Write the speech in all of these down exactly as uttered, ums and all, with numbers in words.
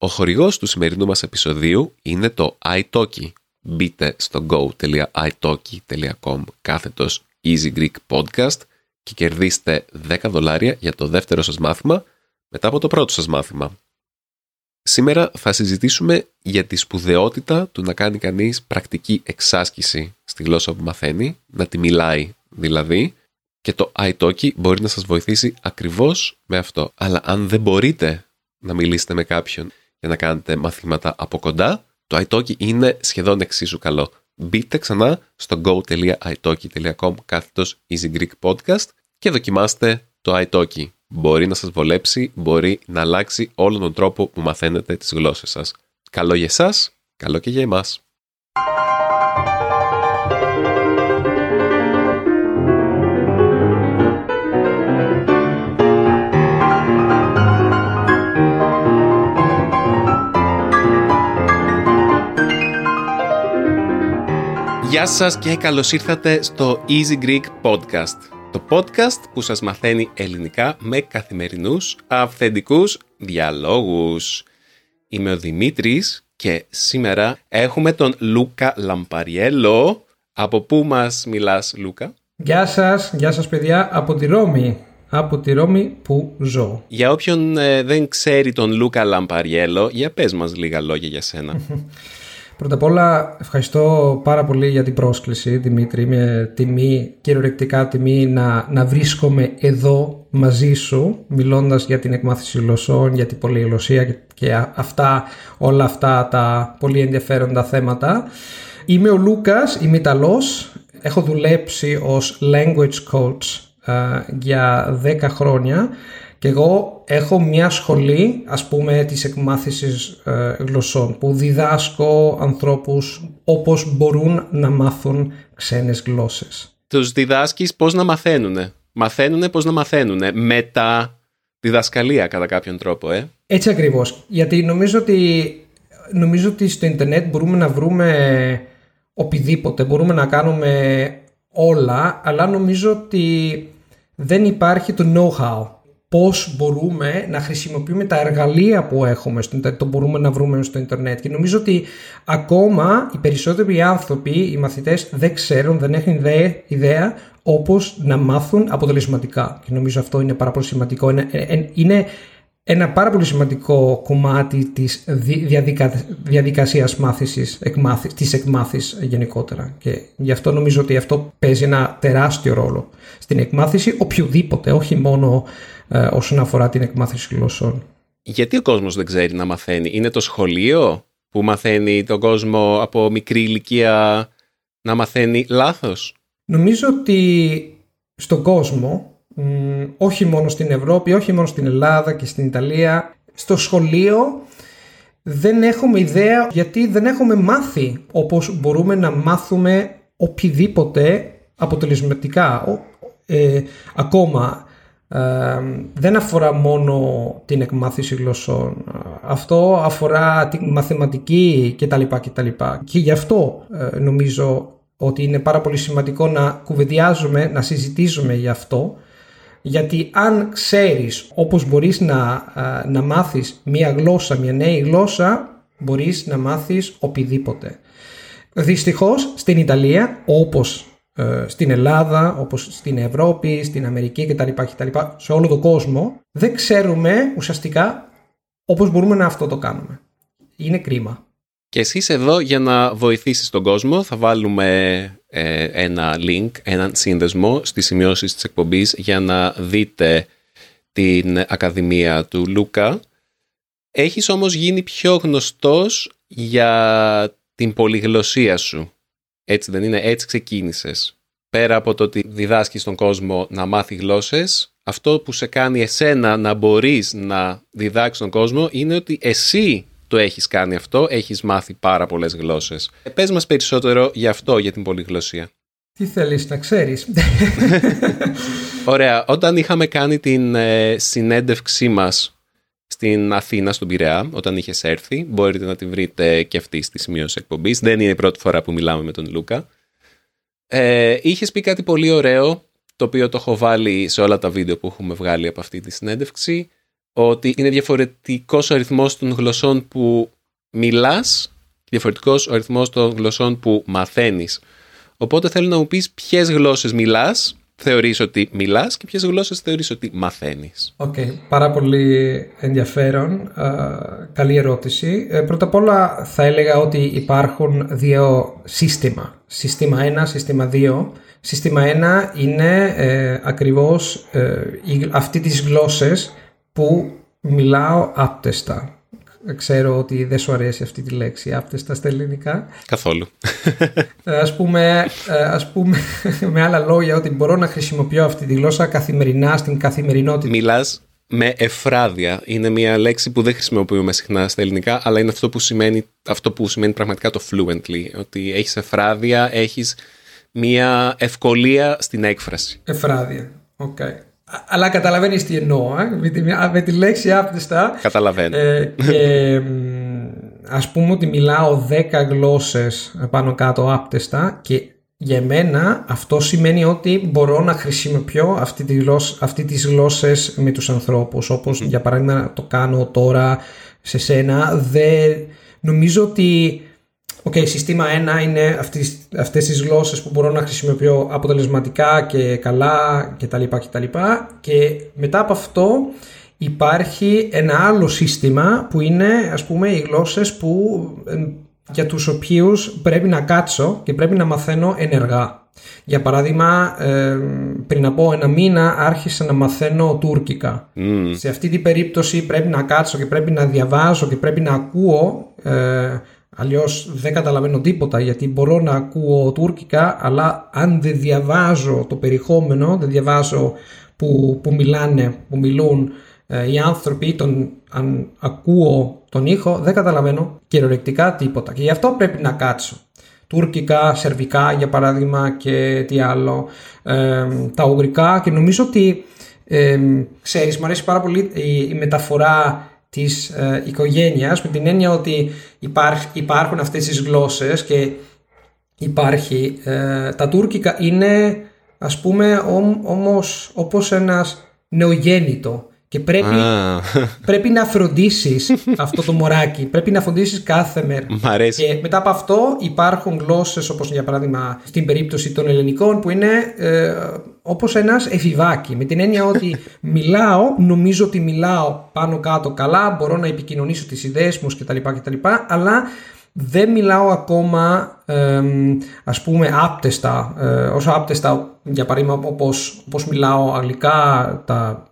Ο χορηγός του σημερινού μας επεισοδίου είναι το italki. Μπείτε στο go.άι τάλκι τελεία κομ κάθετος Easy Greek Podcast και κερδίστε δέκα δολάρια για το δεύτερο σας μάθημα μετά από το πρώτο σας μάθημα. Σήμερα θα συζητήσουμε για τη σπουδαιότητα του να κάνει κανείς πρακτική εξάσκηση στη γλώσσα που μαθαίνει, να τη μιλάει δηλαδή, και το italki μπορεί να σας βοηθήσει ακριβώς με αυτό. Αλλά αν δεν μπορείτε να μιλήσετε με κάποιον για να κάνετε μαθήματα από κοντά, το italki είναι σχεδόν εξίσου καλό. Μπείτε ξανά στο go.άι τάλκι τελεία κομ κάθετος Easy Greek Podcast και δοκιμάστε το italki. Μπορεί να σας βολέψει, μπορεί να αλλάξει όλον τον τρόπο που μαθαίνετε τις γλώσσες σας. Καλό για εσάς, καλό και για εμάς. Γεια σας και καλώς ήρθατε στο Easy Greek Podcast. Το podcast που σας μαθαίνει ελληνικά με καθημερινούς αυθεντικούς διαλόγους. Είμαι ο Δημήτρης και σήμερα έχουμε τον Λούκα Λαμπαριέλο. Από πού μας μιλάς, Λούκα? Γεια σας, γεια σας παιδιά, από τη Ρώμη. Από τη Ρώμη που ζω. Για όποιον ε, δεν ξέρει τον Λούκα Λαμπαριέλο, για πες μας λίγα λόγια για σένα. Πρώτα απ' όλα ευχαριστώ πάρα πολύ για την πρόσκληση, Δημήτρη. Είμαι τιμή, κυριολεκτικά τιμή να, να βρίσκομαι εδώ μαζί σου, μιλώντας για την εκμάθηση γλωσσών, για την πολυγλωσσία και, και αυτά, όλα αυτά τα πολύ ενδιαφέροντα θέματα. Είμαι ο Λούκας, είμαι Ιταλός, έχω δουλέψει ως language coach α, για δέκα χρόνια. Και εγώ έχω μια σχολή, ας πούμε, της εκμάθησης ε, γλωσσών, που διδάσκω ανθρώπους όπως μπορούν να μάθουν ξένες γλώσσες. Τους διδάσκεις πώς να μαθαίνουνε. Μαθαίνουνε πώς να μαθαίνουνε. Με τα διδασκαλία κατά κάποιον τρόπο, ε. Έτσι ακριβώς. Γιατί νομίζω ότι, νομίζω ότι στο ίντερνετ μπορούμε να βρούμε οπουδήποτε, μπορούμε να κάνουμε όλα, αλλά νομίζω ότι δεν υπάρχει το know-how. Πώς μπορούμε να χρησιμοποιούμε τα εργαλεία που έχουμε στο Ιντερνετ, το μπορούμε να βρούμε στο Ιντερνετ. Και νομίζω ότι ακόμα οι περισσότεροι άνθρωποι, οι μαθητές, δεν ξέρουν, δεν έχουν ιδέα, ιδέα όπως να μάθουν αποτελεσματικά. Και νομίζω αυτό είναι πάρα πολύ σημαντικό. Είναι, είναι ένα πάρα πολύ σημαντικό κομμάτι της διαδικα, διαδικασίας μάθησης, εκμάθη, της εκμάθησης γενικότερα. Και γι' αυτό νομίζω ότι αυτό παίζει ένα τεράστιο ρόλο στην εκμάθηση οποιοδήποτε, όχι μόνο ε, όσον αφορά την εκμάθηση γλωσσών. Γιατί ο κόσμος δεν ξέρει να μαθαίνει? Είναι το σχολείο που μαθαίνει τον κόσμο από μικρή ηλικία να μαθαίνει λάθος? Νομίζω ότι στον κόσμο, όχι μόνο στην Ευρώπη, όχι μόνο στην Ελλάδα και στην Ιταλία, στο σχολείο δεν έχουμε ιδέα, γιατί δεν έχουμε μάθει όπως μπορούμε να μάθουμε οποιοδήποτε αποτελεσματικά. Ε, ακόμα ε, δεν αφορά μόνο την εκμάθηση γλωσσών, αυτό αφορά τη μαθηματική κτλ. κτλ. Και γι' αυτό ε, νομίζω ότι είναι πάρα πολύ σημαντικό να κουβεντιάζουμε, να συζητήσουμε γι' αυτό. Γιατί αν ξέρεις όπως μπορείς να, να μάθεις μια γλώσσα, μια νέα γλώσσα, μπορείς να μάθεις οπουδήποτε. Δυστυχώς στην Ιταλία, όπως ε, στην Ελλάδα, όπως στην Ευρώπη, στην Αμερική κτλ, κτλ, σε όλο τον κόσμο, δεν ξέρουμε ουσιαστικά όπως μπορούμε να αυτό το κάνουμε. Είναι κρίμα. Και εσείς εδώ για να βοηθήσεις τον κόσμο θα βάλουμε ε, ένα link, έναν σύνδεσμο στις σημειώσεις της εκπομπής για να δείτε την Ακαδημία του Λούκα. Έχεις όμως γίνει πιο γνωστός για την πολυγλωσσία σου. Έτσι δεν είναι? Έτσι ξεκίνησες. Πέρα από το ότι διδάσκεις τον κόσμο να μάθει γλώσσες, αυτό που σε κάνει εσένα να μπορείς να διδάξεις τον κόσμο είναι ότι εσύ το έχεις κάνει αυτό, έχεις μάθει πάρα πολλές γλώσσες. Ε, πες μας περισσότερο για αυτό, για την πολυγλωσσία. Τι θέλεις να ξέρεις? Ωραία, όταν είχαμε κάνει την ε, συνέντευξή μας στην Αθήνα, στον Πειραιά, όταν είχες έρθει, μπορείτε να τη βρείτε και αυτή στη σημείωση εκπομπής, δεν είναι η πρώτη φορά που μιλάμε με τον Λούκα, ε, είχες πει κάτι πολύ ωραίο, το οποίο το έχω βάλει σε όλα τα βίντεο που έχουμε βγάλει από αυτή τη συνέντευξη, ότι είναι διαφορετικός ο αριθμός των γλωσσών που μιλάς, διαφορετικός ο αριθμός των γλωσσών που μαθαίνεις. Οπότε θέλω να μου πεις ποιες γλώσσες μιλάς, θεωρείς ότι μιλάς, και ποιες γλώσσες θεωρείς ότι μαθαίνεις. Οκ, okay, πάρα πολύ ενδιαφέρον. Ε, καλή ερώτηση. Ε, πρώτα απ' όλα θα έλεγα ότι υπάρχουν δύο σύστημα. Σύστημα ένα, σύστημα δύο. Σύστημα ένα είναι ε, ακριβώς ε, αυτή τις γλώσσες που μιλάω άπτεστα. Ξέρω ότι δεν σου αρέσει αυτή τη λέξη, άπτεστα στα ελληνικά. Καθόλου. Ας πούμε, ας πούμε με άλλα λόγια, ότι μπορώ να χρησιμοποιώ αυτή τη γλώσσα καθημερινά στην καθημερινότητα. Μιλάς με εφράδια. Είναι μια λέξη που δεν χρησιμοποιούμε συχνά στα ελληνικά, αλλά είναι αυτό που σημαίνει, αυτό που σημαίνει πραγματικά το fluently. Ότι έχεις εφράδια, έχεις μια ευκολία στην έκφραση. Εφράδια, οκ. Okay. Αλλά καταλαβαίνεις τι εννοώ, α? Με, τη, με τη λέξη άπτεστα. Καταλαβαίνω. Ε, και, ας πούμε ότι μιλάω δέκα γλώσσες πάνω κάτω άπτεστα, και για μένα αυτό σημαίνει ότι μπορώ να χρησιμοποιώ αυτή τη γλώσσα, αυτή τις γλώσσες με τους ανθρώπους. Όπως mm. για παράδειγμα το κάνω τώρα σε σένα. Δε, νομίζω ότι... Okay, σύστημα ένα είναι αυτές, αυτές τις γλώσσες που μπορώ να χρησιμοποιώ αποτελεσματικά και καλά κτλ. κτλ. Και μετά από αυτό υπάρχει ένα άλλο σύστημα που είναι, ας πούμε, οι γλώσσες που, για τους οποίους πρέπει να κάτσω και πρέπει να μαθαίνω ενεργά. Για παράδειγμα, πριν από ένα μήνα άρχισα να μαθαίνω τουρκικά. Mm. Σε αυτή την περίπτωση πρέπει να κάτσω και πρέπει να διαβάζω και πρέπει να ακούω. Αλλιώς δεν καταλαβαίνω τίποτα, γιατί μπορώ να ακούω τουρκικά, αλλά αν δεν διαβάζω το περιεχόμενο, δεν διαβάζω που, που μιλάνε, που μιλούν ε, οι άνθρωποι, τον, αν ακούω τον ήχο, δεν καταλαβαίνω κυριολεκτικά τίποτα. Και γι' αυτό πρέπει να κάτσω. Τουρκικά, σερβικά για παράδειγμα, και τι άλλο, ε, τα ουγγρικά. Και νομίζω ότι, ε, ξέρεις, μου αρέσει πάρα πολύ η, η μεταφορά της ε, οικογένειας, με την έννοια ότι υπάρ, υπάρχουν αυτές τις γλώσσες και υπάρχει ε, τα τουρκικά είναι, ας πούμε, όμ, όμως όπως ένας νεογέννητο, και πρέπει, πρέπει να φροντίσεις αυτό το μωράκι, πρέπει να φροντίσεις κάθε μέρα. Μ' αρέσει. Και μετά από αυτό υπάρχουν γλώσσες, όπως για παράδειγμα στην περίπτωση των ελληνικών, που είναι ε, όπως ένας εφηβάκι, με την έννοια ότι μιλάω, νομίζω ότι μιλάω πάνω κάτω καλά, μπορώ να επικοινωνήσω τις ιδέες μου κτλ, κτλ, αλλά δεν μιλάω ακόμα ε, ας πούμε άπτεστα, ε, όσο άπτεστα, για παράδειγμα, όπως, όπως μιλάω αγγλικά, τα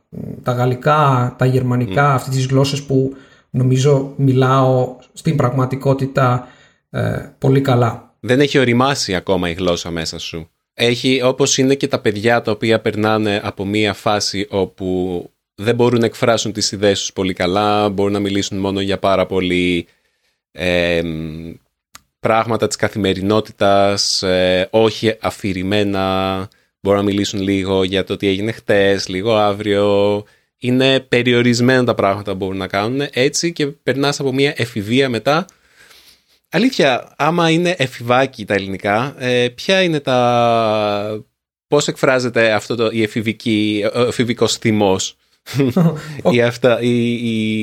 τα γαλλικά, τα γερμανικά, mm. αυτές τις γλώσσες που νομίζω μιλάω στην πραγματικότητα ε, πολύ καλά. Δεν έχει οριμάσει ακόμα η γλώσσα μέσα σου. Έχει, όπως είναι και τα παιδιά τα οποία περνάνε από μία φάση όπου δεν μπορούν να εκφράσουν τις ιδέες τους πολύ καλά, μπορούν να μιλήσουν μόνο για πάρα πολύ ε, πράγματα της καθημερινότητας, ε, όχι αφηρημένα. Μπορούν να μιλήσουν λίγο για το τι έγινε χτες, λίγο αύριο. Είναι περιορισμένα τα πράγματα που μπορούν να κάνουν, έτσι, και περνάς από μια εφηβεία μετά. Αλήθεια, άμα είναι εφηβάκι τα ελληνικά, ε, ποια είναι τα... Πώς εκφράζεται αυτό το η εφηβική, ο εφηβικός θυμός ή αυτά, η,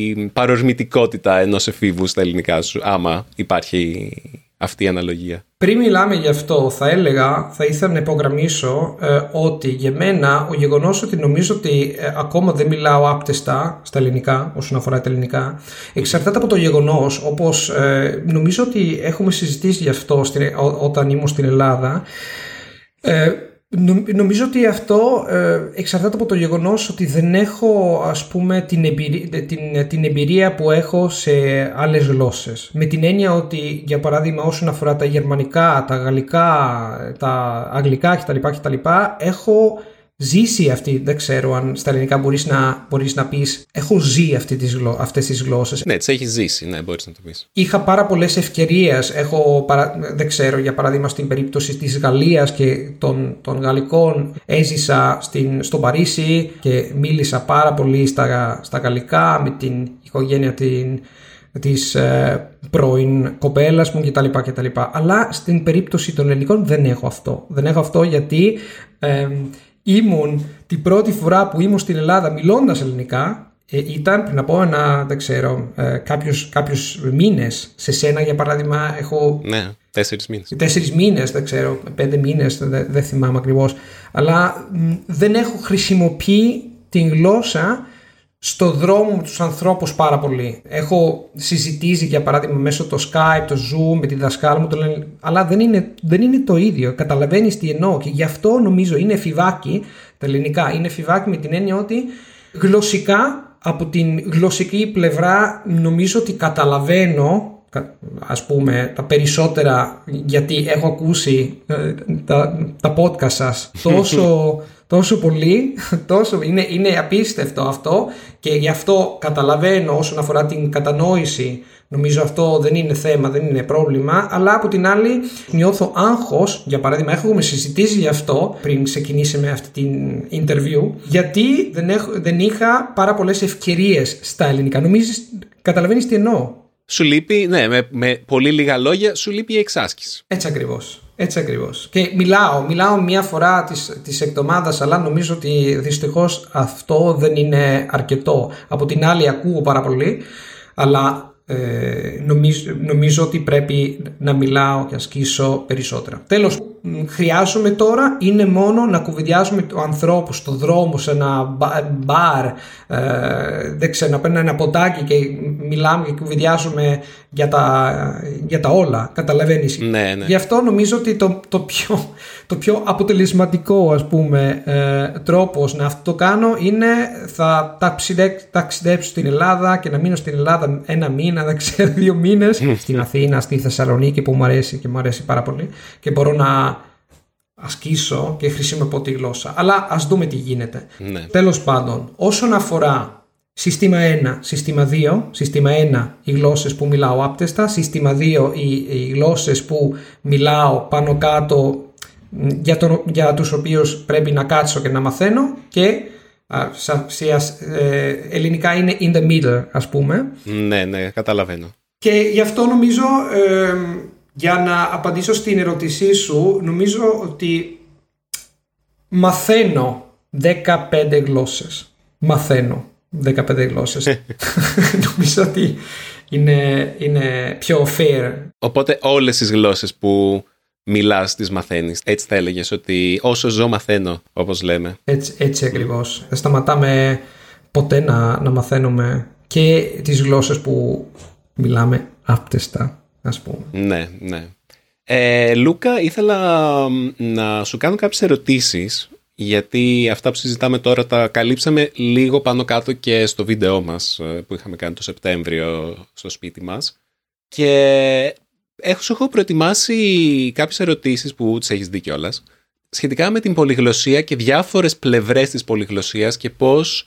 η παρορμητικότητα ενός εφήβου στα ελληνικά σου, άμα υπάρχει... αυτή η αναλογία. Πριν μιλάμε γι' αυτό, θα έλεγα, θα ήθελα να υπογραμμίσω ε, ότι για μένα ο γεγονός ότι νομίζω ότι ε, ακόμα δεν μιλάω άπτεστα στα ελληνικά, όσον αφορά τα ελληνικά, εξαρτάται από το γεγονός, όπως ε, νομίζω ότι έχουμε συζητήσει γι' αυτό στην, ό, όταν ήμουν στην Ελλάδα. Ε, Νομίζω ότι αυτό ε, εξαρτάται από το γεγονός ότι δεν έχω, ας πούμε, την εμπειρία, την, την εμπειρία που έχω σε άλλες γλώσσες. Με την έννοια ότι, για παράδειγμα, όσον αφορά τα γερμανικά, τα γαλλικά, τα αγγλικά κτλ, κτλ, έχω ζήσει αυτή, δεν ξέρω αν στα ελληνικά μπορείς να, μπορείς να πεις έχω ζει αυτή τις, αυτές τις γλώσσες. Ναι, τις έχεις ζήσει, ναι, μπορείς να το πεις. Είχα πάρα πολλές ευκαιρίες, έχω, δεν ξέρω, για παράδειγμα στην περίπτωση της Γαλλίας και των, των γαλλικών, έζησα στην, στο Παρίσι και μίλησα πάρα πολύ στα, στα γαλλικά με την οικογένεια την, της ε, πρώην κοπέλας μου κτλ, κτλ. Αλλά στην περίπτωση των ελληνικών δεν έχω αυτό. Δεν έχω αυτό γιατί... Ε, Ήμουν την πρώτη φορά που ήμουν στην Ελλάδα μιλώντας ελληνικά, ήταν πριν από ένα, δεν ξέρω, κάποιους μήνες. Σε σένα, για παράδειγμα, έχω... Ναι, τέσσερις μήνες. Τέσσερις μήνες, δεν ξέρω, πέντε μήνες, δεν, δεν θυμάμαι ακριβώς. Αλλά μ, δεν έχω χρησιμοποιεί την γλώσσα στο δρόμο με τους ανθρώπους πάρα πολύ. Έχω συζητήσει, για παράδειγμα, μέσω το Skype, το Zoom, με τη δασκάλα μου, το λένε, αλλά δεν είναι, δεν είναι το ίδιο. Καταλαβαίνεις τι εννοώ και γι' αυτό νομίζω είναι φιβάκι τα ελληνικά. Είναι φιβάκι με την έννοια ότι γλωσσικά, από την γλωσσική πλευρά, νομίζω ότι καταλαβαίνω, ας πούμε, τα περισσότερα, γιατί έχω ακούσει ε, τα, τα podcast σας τόσο... Τόσο πολύ, τόσο, είναι, είναι απίστευτο αυτό και γι' αυτό καταλαβαίνω όσον αφορά την κατανόηση. Νομίζω αυτό δεν είναι θέμα, δεν είναι πρόβλημα, αλλά από την άλλη νιώθω άγχος. Για παράδειγμα, έχουμε συζητήσει γι' αυτό πριν ξεκινήσουμε αυτή την interview, γιατί δεν, έχ, δεν είχα πάρα πολλές ευκαιρίες στα ελληνικά. Νομίζεις, καταλαβαίνεις τι εννοώ. Σου λείπει, ναι, με, με πολύ λίγα λόγια, σου λείπει η εξάσκηση. Έτσι ακριβώς. Έτσι ακριβώς. Και μιλάω, μιλάω μία φορά της, της εβδομάδας, αλλά νομίζω ότι δυστυχώς αυτό δεν είναι αρκετό. Από την άλλη ακούω πάρα πολύ, αλλά ε, νομίζω, νομίζω ότι πρέπει να μιλάω και ασκήσω περισσότερα. Τέλος, χρειάζομαι τώρα είναι μόνο να κουβεντιάσουμε του ανθρώπου στον δρόμο, σε ένα μπαρ, ε, δεν ξέρω, να παίρνω ένα ποτάκι και μιλάμε και κουβεντιάζουμε για τα, για τα όλα, καταλαβαίνεις. Ναι, ναι. Γι' αυτό νομίζω ότι το, το, πιο, το πιο αποτελεσματικό, ας πούμε, ε, τρόπος να αυτό το κάνω είναι θα ταξιδέψω στην Ελλάδα και να μείνω στην Ελλάδα ένα μήνα, δεν ξέρω, δύο μήνες, στην Αθήνα, στη Θεσσαλονίκη που μου αρέσει και μου αρέσει πάρα πολύ και μπορώ να ασκήσω και χρησιμοποιώ τη γλώσσα. Αλλά ας δούμε τι γίνεται. Ναι. Τέλος πάντων, όσον αφορά σύστημα ένα, σύστημα δύο, σύστημα ένα οι γλώσσες που μιλάω άπτεστα, σύστημα δύο οι, οι γλώσσες που μιλάω πάνω κάτω για, το, για τους οποίους πρέπει να κάτσω και να μαθαίνω και α, σε, σε, ε, ελληνικά είναι in the middle, ας πούμε. Ναι, ναι, καταλαβαίνω. Και γι' αυτό νομίζω... Ε, για να απαντήσω στην ερώτησή σου, νομίζω ότι μαθαίνω δεκαπέντε γλώσσες. Μαθαίνω δεκαπέντε γλώσσες. Νομίζω ότι είναι, είναι πιο fair. Οπότε όλες τις γλώσσες που μιλάς τις μαθαίνεις. Έτσι θα έλεγες ότι όσο ζω μαθαίνω, όπως λέμε. Έτσι, έτσι ακριβώς. Δεν σταματάμε ποτέ να, να μαθαίνουμε και τις γλώσσες που μιλάμε άπτεστα. Ας πούμε. Ναι, ναι. Ε, Λούκα, ήθελα να σου κάνω κάποιες ερωτήσεις, γιατί αυτά που συζητάμε τώρα τα καλύψαμε λίγο πάνω κάτω και στο βίντεό μας που είχαμε κάνει το Σεπτέμβριο στο σπίτι μας. Και έχω, σου έχω προετοιμάσει κάποιες ερωτήσεις που τις έχεις δει κιόλας, σχετικά με την πολυγλωσσία και διάφορες πλευρές της πολυγλωσσίας και πώς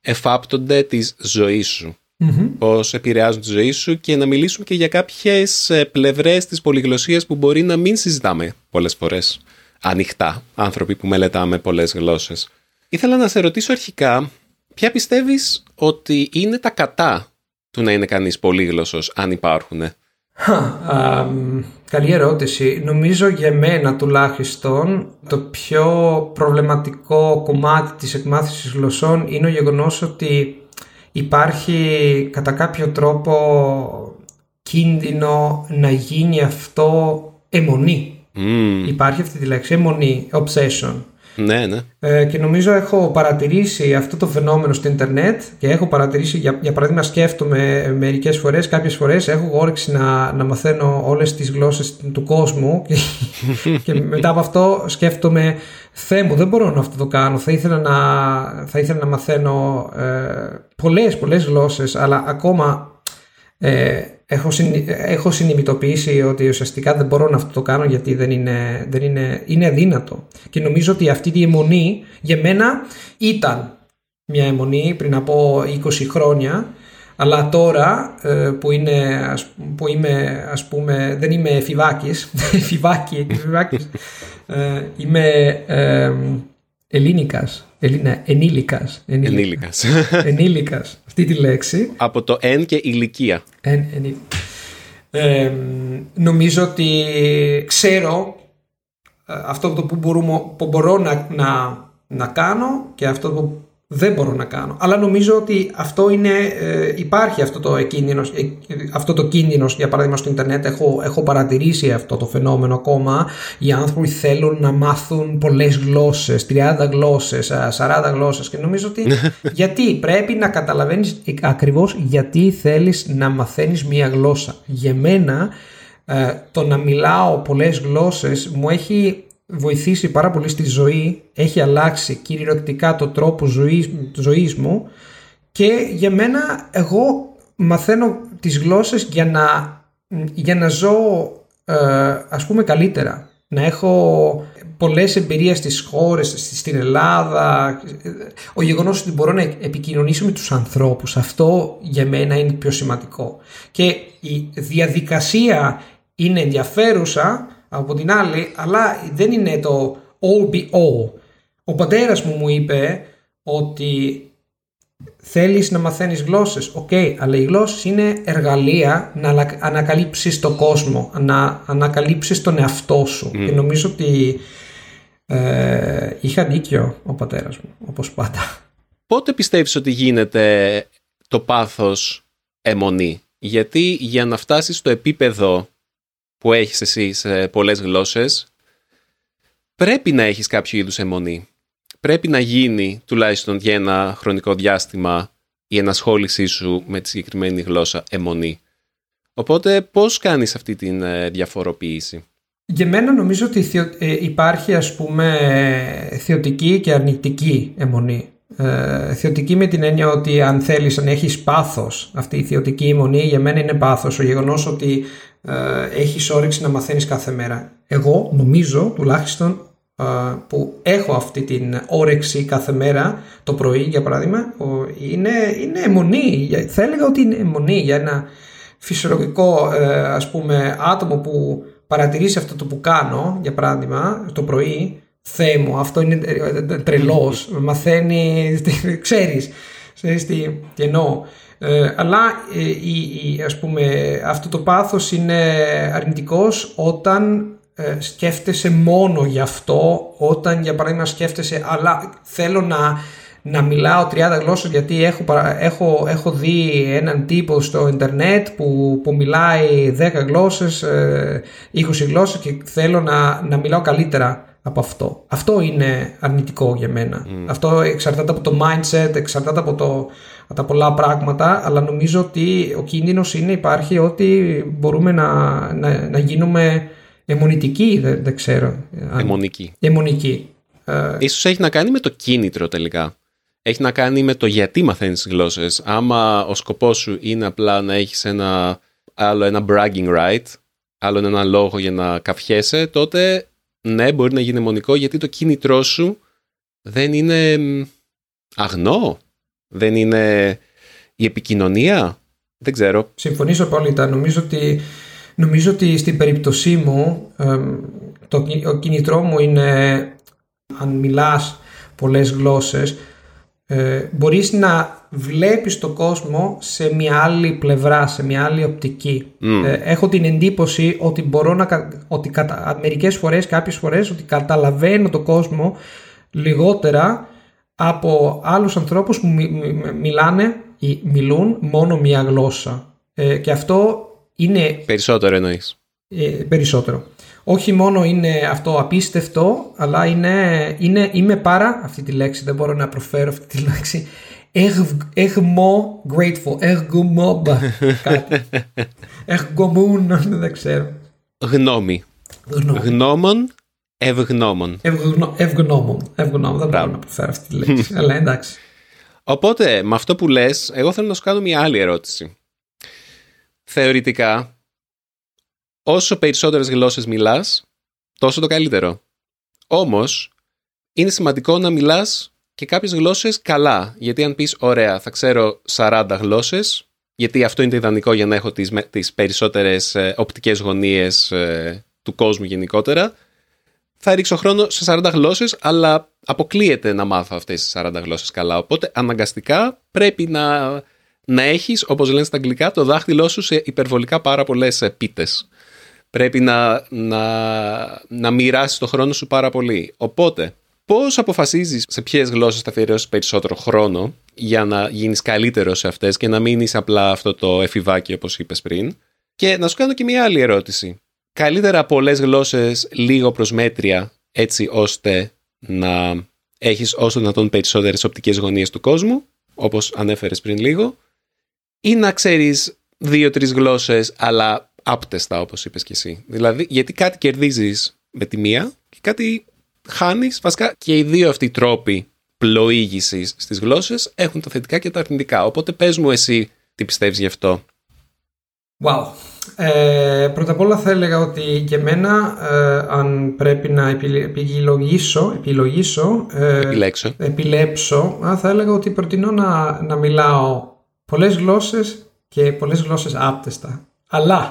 εφάπτονται της ζωής σου. Mm-hmm. Πώς επηρεάζουν τη ζωή σου και να μιλήσουμε και για κάποιες πλευρές της πολυγλωσσίας που μπορεί να μην συζητάμε πολλές φορές ανοιχτά, άνθρωποι που μελετάμε πολλές γλώσσες. Ήθελα να σε ρωτήσω αρχικά, ποια πιστεύεις ότι είναι τα κατά του να είναι κανείς πολύγλωσσος, αν υπάρχουνε? Καλή ερώτηση. Νομίζω για μένα τουλάχιστον το πιο προβληματικό κομμάτι της εκμάθησης γλωσσών είναι ο γεγονός ότι υπάρχει κατά κάποιο τρόπο κίνδυνο να γίνει αυτό αιμονή. Mm. Υπάρχει αυτή τη λέξη, αιμονή, obsession. Ναι, ναι. Ε, και νομίζω έχω παρατηρήσει αυτό το φαινόμενο στο Ιντερνετ και έχω παρατηρήσει, για, για παράδειγμα, σκέφτομαι μερικές φορές, κάποιες φορές έχω όρεξη να, να μαθαίνω όλες τις γλώσσες του κόσμου και, και μετά από αυτό σκέφτομαι, Θεέ μου, δεν μπορώ να αυτό το κάνω. Θα ήθελα να, θα ήθελα να μαθαίνω ε, πολλές, πολλές γλώσσες, αλλά ακόμα ε, έχω, συν, έχω συνειδητοποιήσει ότι ουσιαστικά δεν μπορώ να αυτό το κάνω γιατί δεν είναι, δεν είναι, είναι αδύνατο. Και νομίζω ότι αυτή η αιμονή για μένα ήταν μια αιμονή πριν από είκοσι χρόνια, αλλά τώρα ε, που, είναι, ας, που είμαι, ας πούμε, δεν είμαι φιβάκης, φιβάκι, φιβάκης, Ε, είμαι ε, Ελληνίκας, Ελλήνα, ενήλικας, ενήλικας, ενήλικας, αυτή τη λέξη. Από το εν και ηλικία. Εν, εν, ε, νομίζω ότι ξέρω αυτό το που, μπορούμε, που μπορώ να, να, να κάνω και αυτό που δεν μπορώ να κάνω. Αλλά νομίζω ότι αυτό είναι, ε, υπάρχει αυτό το, εκκίνδυνος, ε, αυτό το κίνδυνος, για παράδειγμα στο Ιντερνετ. Έχω, έχω παρατηρήσει αυτό το φαινόμενο ακόμα. Οι άνθρωποι θέλουν να μάθουν πολλές γλώσσες, τριάντα γλώσσες, σαράντα γλώσσες. Και νομίζω ότι γιατί πρέπει να καταλαβαίνεις ακριβώς γιατί θέλεις να μαθαίνεις μία γλώσσα. Για μένα ε, το να μιλάω πολλές γλώσσες μου έχει βοηθήσει πάρα πολύ στη ζωή, έχει αλλάξει κυριολεκτικά το τρόπο ζωής, ζωής μου, και για μένα εγώ μαθαίνω τις γλώσσες για να, για να ζω ε, ας πούμε καλύτερα, να έχω πολλές εμπειρίες στις χώρες, στην Ελλάδα. Ο γεγονός ότι μπορώ να επικοινωνήσω με τους ανθρώπους, αυτό για μένα είναι πιο σημαντικό, και η διαδικασία είναι ενδιαφέρουσα από την άλλη, αλλά δεν είναι το all be all. Ο πατέρας μου μου είπε ότι θέλεις να μαθαίνεις γλώσσες, οκ, okay, αλλά οι γλώσσες είναι εργαλεία να ανακαλύψεις τον κόσμο, να ανακαλύψεις τον εαυτό σου. Mm. Και νομίζω ότι ε, είχα δίκιο ο πατέρας μου, όπως πάντα. Πότε πιστεύεις ότι γίνεται το πάθος αιμονή? Γιατί για να φτάσεις στο επίπεδο που έχεις εσύ σε πολλές γλώσσες, πρέπει να έχεις κάποιο είδους αιμονή. Πρέπει να γίνει τουλάχιστον για ένα χρονικό διάστημα η ενασχόλησή σου με τη συγκεκριμένη γλώσσα αιμονή. Οπότε πώς κάνεις αυτή τη διαφοροποίηση? Για μένα νομίζω ότι υπάρχει, ας πούμε, θεωτική και αρνητική αιμονή. Ε, θεωτική με την έννοια ότι αν θέλεις, αν έχεις πάθος, αυτή η θεωτική αιμονή για μένα είναι πάθος. Ο γεγονός ότι ε, έχεις όρεξη να μαθαίνεις κάθε μέρα. Εγώ νομίζω τουλάχιστον ε, που έχω αυτή την όρεξη κάθε μέρα το πρωί, για παράδειγμα, είναι, είναι αιμονή. Θα έλεγα ότι είναι αιμονή για ένα φυσιολογικό ε, ας πούμε άτομο που παρατηρήσει αυτό το που κάνω, για παράδειγμα το πρωί. Θεέ μου, αυτό είναι τρελός, μαθαίνει, ξέρεις, ξέρεις τι, τι εννοώ. Ε, αλλά ε, η, η, ας πούμε, αυτό το πάθος είναι αρνητικός όταν ε, σκέφτεσαι μόνο γι' αυτό, όταν για παράδειγμα σκέφτεσαι, αλλά θέλω να, να μιλάω τριάντα γλώσσες γιατί έχω, έχω, έχω δει έναν τύπο στο ίντερνετ που, που μιλάει δέκα γλώσσες, ε, είκοσι γλώσσες και θέλω να, να μιλάω καλύτερα από αυτό. Αυτό είναι αρνητικό για μένα. Mm. Αυτό εξαρτάται από το mindset, εξαρτάται από, το, από τα πολλά πράγματα, αλλά νομίζω ότι ο κίνδυνος είναι, υπάρχει ότι μπορούμε να, να, να γίνουμε αιμονητικοί, δεν, δεν ξέρω. Αιμονικοί. Αιμονικοί. Ίσως έχει να κάνει με το κίνητρο τελικά. Έχει να κάνει με το γιατί μαθαίνεις γλώσσες. Άμα ο σκοπός σου είναι απλά να έχεις ένα, άλλο ένα bragging right, άλλο ένα λόγο για να καυχέσαι, τότε ναι, μπορεί να γίνει αιμονικό, γιατί το κίνητρό σου δεν είναι αγνό, δεν είναι η επικοινωνία, δεν ξέρω. Συμφωνήσω απόλυτα. Νομίζω ότι, νομίζω ότι στην περίπτωσή μου το, ο κίνητρό μου είναι, αν μιλάς πολλές γλώσσες, μπορείς να βλέπεις τον κόσμο σε μια άλλη πλευρά, σε μια άλλη οπτική. Mm. Ε, έχω την εντύπωση ότι μπορώ να, ότι κατα, μερικές φορές, κάποιες φορές, ότι καταλαβαίνω τον κόσμο λιγότερα από άλλους ανθρώπους που μι, μι, μι, μιλάνε ή μιλούν μόνο μια γλώσσα. Ε, και αυτό είναι... Περισσότερο εννοείς. Ε, περισσότερο. Όχι μόνο είναι αυτό απίστευτο, αλλά είναι, είναι, είμαι πάρα, αυτή τη λέξη, δεν μπορώ να προφέρω αυτή τη λέξη, Εγμό grateful, εγγομόμπα, κάτι. Εγγομούν, δεν ξέρω. Γνώμη. Γνώμων, ευγνώμων. Ευγνώμων, ευγνώμων. Δεν μπορώ να προφέρω αυτή τη λέξη, αλλά εντάξει. Οπότε, με αυτό που λες, εγώ θέλω να σου κάνω μια άλλη ερώτηση. Θεωρητικά, όσο περισσότερες γλώσσες μιλάς, τόσο το καλύτερο. Όμως, είναι σημαντικό να μιλάς και κάποιες γλώσσες καλά, γιατί αν πεις ωραία θα ξέρω σαράντα γλώσσες, γιατί αυτό είναι το ιδανικό για να έχω τις, τις περισσότερες ε, οπτικές γωνίες ε, του κόσμου γενικότερα, θα ρίξω χρόνο σε σαράντα γλώσσες, αλλά αποκλείεται να μάθω αυτές τις σαράντα γλώσσες καλά, οπότε αναγκαστικά πρέπει να, να έχεις, όπως λένε στα αγγλικά, το δάχτυλό σου σε υπερβολικά πάρα πολλές πίτες. Πρέπει να, να, να μοιράσεις το χρόνο σου πάρα πολύ. Οπότε Πώς αποφασίζεις σε ποιες γλώσσες θα αφιερώσεις περισσότερο χρόνο για να γίνεις καλύτερος σε αυτές και να μην είσαι απλά αυτό το εφηβάκι όπως είπες πριν? Και να σου κάνω και μια άλλη ερώτηση. Καλύτερα πολλές γλώσσες, λίγο προς μέτρια, έτσι ώστε να έχεις όσο δυνατόν περισσότερες οπτικές γωνίες του κόσμου, όπως ανέφερες πριν λίγο, ή να ξέρεις δύο-τρεις γλώσσες, αλλά άπτεστα όπως είπες και εσύ? Δηλαδή, γιατί κάτι κερδίζεις με τη μία και κάτι χάνεις. Βασικά και οι δύο αυτοί τρόποι πλοήγησης στις γλώσσες έχουν τα θετικά και τα αρνητικά. Οπότε πες μου εσύ τι πιστεύεις γι' αυτό. Wow. Ε, πρώτα απ' όλα θα έλεγα ότι και εμένα, ε, αν πρέπει να επιλογήσω, επιλογήσω ε, επιλέξω. επιλέψω, α, θα έλεγα ότι προτείνω να, να μιλάω πολλές γλώσσες και πολλές γλώσσες άπτεστα. Αλλά,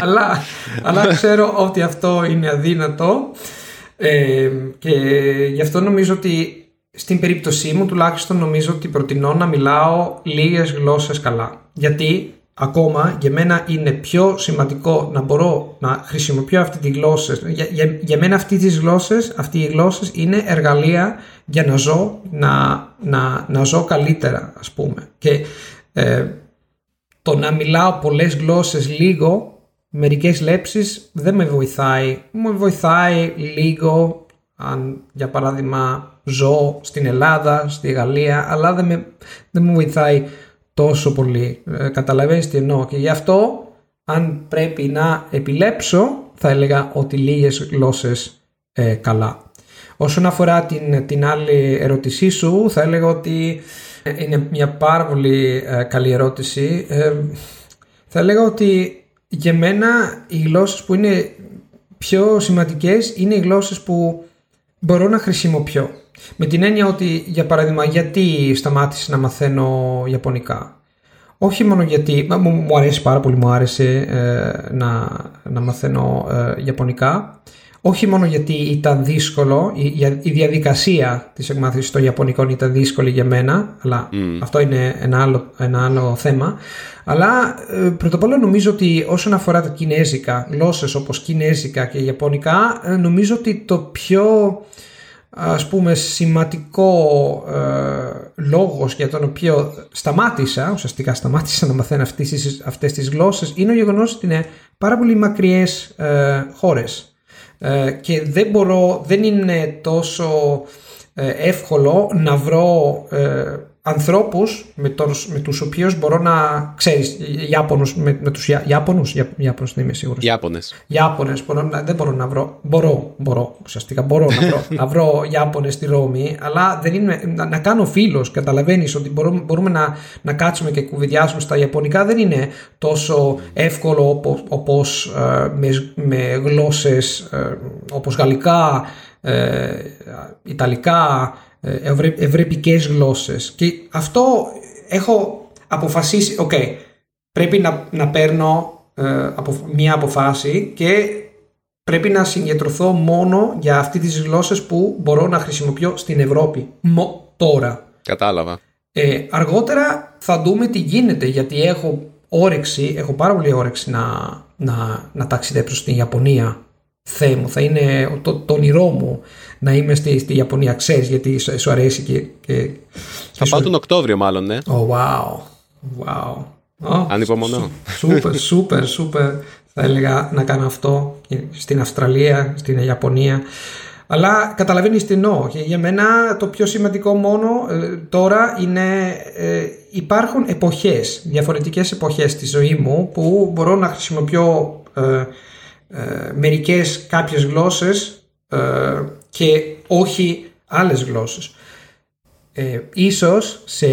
αλλά, αλλά ξέρω ότι αυτό είναι αδύνατο. Ε, και γι' αυτό νομίζω ότι στην περίπτωσή μου τουλάχιστον νομίζω ότι προτείνω να μιλάω λίγες γλώσσες καλά. Γιατί ακόμα για μένα είναι πιο σημαντικό να μπορώ να χρησιμοποιώ αυτή τη γλώσσα. Για, για, για μένα αυτή τις γλώσσες, αυτή οι γλώσσες είναι εργαλεία για να ζω, να, να, να ζω καλύτερα, ας πούμε. Και ε, το να μιλάω πολλές γλώσσες λίγο, μερικές λέξεις δεν με βοηθάει. Μου βοηθάει λίγο αν για παράδειγμα ζω στην Ελλάδα, στη Γαλλία, αλλά δεν με, δεν με βοηθάει τόσο πολύ. Ε, καταλαβαίνεις τι εννοώ. Και γι' αυτό αν πρέπει να επιλέξω θα έλεγα ότι λίγες γλώσσες ε, καλά. Όσον αφορά την, την άλλη ερώτησή σου, θα έλεγα ότι ε, είναι μια πάρα πολύ ε, καλή ερώτηση. Ε, θα έλεγα ότι για μένα οι γλώσσες που είναι πιο σημαντικές είναι οι γλώσσες που μπορώ να χρησιμοποιώ. Με την έννοια ότι, για παράδειγμα, γιατί σταμάτησα να μαθαίνω Ιαπωνικά? Όχι μόνο γιατί μου, μου αρέσει πάρα πολύ, μου άρεσε ε, να, να μαθαίνω ε, Ιαπωνικά. Όχι μόνο γιατί ήταν δύσκολο, η, η διαδικασία της εκμάθησης των Ιαπωνικών ήταν δύσκολη για μένα, αλλά mm. αυτό είναι ένα άλλο, ένα άλλο θέμα. Αλλά ε, πρώτα απ' όλα νομίζω ότι όσον αφορά τα κινέζικα, γλώσσες όπως κινέζικα και Ιαπωνικά, ε, νομίζω ότι το πιο, ας πούμε, σημαντικό ε, λόγος για τον οποίο σταμάτησα, ουσιαστικά σταμάτησα να μαθαίνω αυτές, αυτές τις γλώσσες, είναι ο γεγονός ότι είναι πάρα πολύ μακριές ε, χώρες. Ε, και δεν μπορώ, δεν είναι τόσο ε, εύκολο να βρω ε, ανθρώπους με, τον, με τους οποίους μπορώ να, ξέρεις, Ιάπωνους, με, με τους Ιά, Ιάπωνους, Ιά, Ιάπωνους δεν είμαι σίγουρος. Ιάπωνες. Ιάπωνες, μπορώ να, δεν μπορώ να βρω, μπορώ, μπορώ, ουσιαστικά μπορώ να βρω, να βρω Ιάπωνες στη Ρώμη, αλλά δεν είναι, να, να κάνω φίλος, καταλαβαίνεις ότι μπορούμε, μπορούμε να, να κάτσουμε και κουβεντιάσουμε στα Ιαπωνικά, δεν είναι τόσο εύκολο όπως, όπως ε, με, με γλώσσες ε, όπως Γαλλικά, ε, Ιταλικά, ευρωπαϊκές γλώσσες. Και αυτό έχω αποφασίσει, οκ, okay, πρέπει να, να παίρνω ε, απο, μία αποφάση και πρέπει να συγκεντρωθώ μόνο για αυτή τις γλώσσες που μπορώ να χρησιμοποιώ στην Ευρώπη. Μο, τώρα. Κατάλαβα. Ε, αργότερα θα δούμε τι γίνεται, γιατί έχω όρεξη, έχω πάρα πολύ όρεξη να, να, να ταξιδέψω στην Ιαπωνία. Θεέ μου, θα είναι το, το όνειρό μου να είμαι στη, στη Ιαπωνία, ξέρεις, γιατί σου, σου αρέσει και, και, και θα σου... πάω τον Οκτώβριο μάλλον, ναι. Oh, wow, wow. Oh, ανυπομονώ. Σούπερ, σούπερ, σούπερ. Θα έλεγα να κάνω αυτό στην Αυστραλία, στην Ιαπωνία. Αλλά καταλαβαίνεις τι εννοώ. Για μένα το πιο σημαντικό μόνο ε, τώρα είναι ε, υπάρχουν εποχές, διαφορετικές εποχές στη ζωή μου που μπορώ να χρησιμοποιώ ε, Ε, μερικές κάποιες γλώσσες ε, και όχι άλλες γλώσσες. Ε, ίσως σε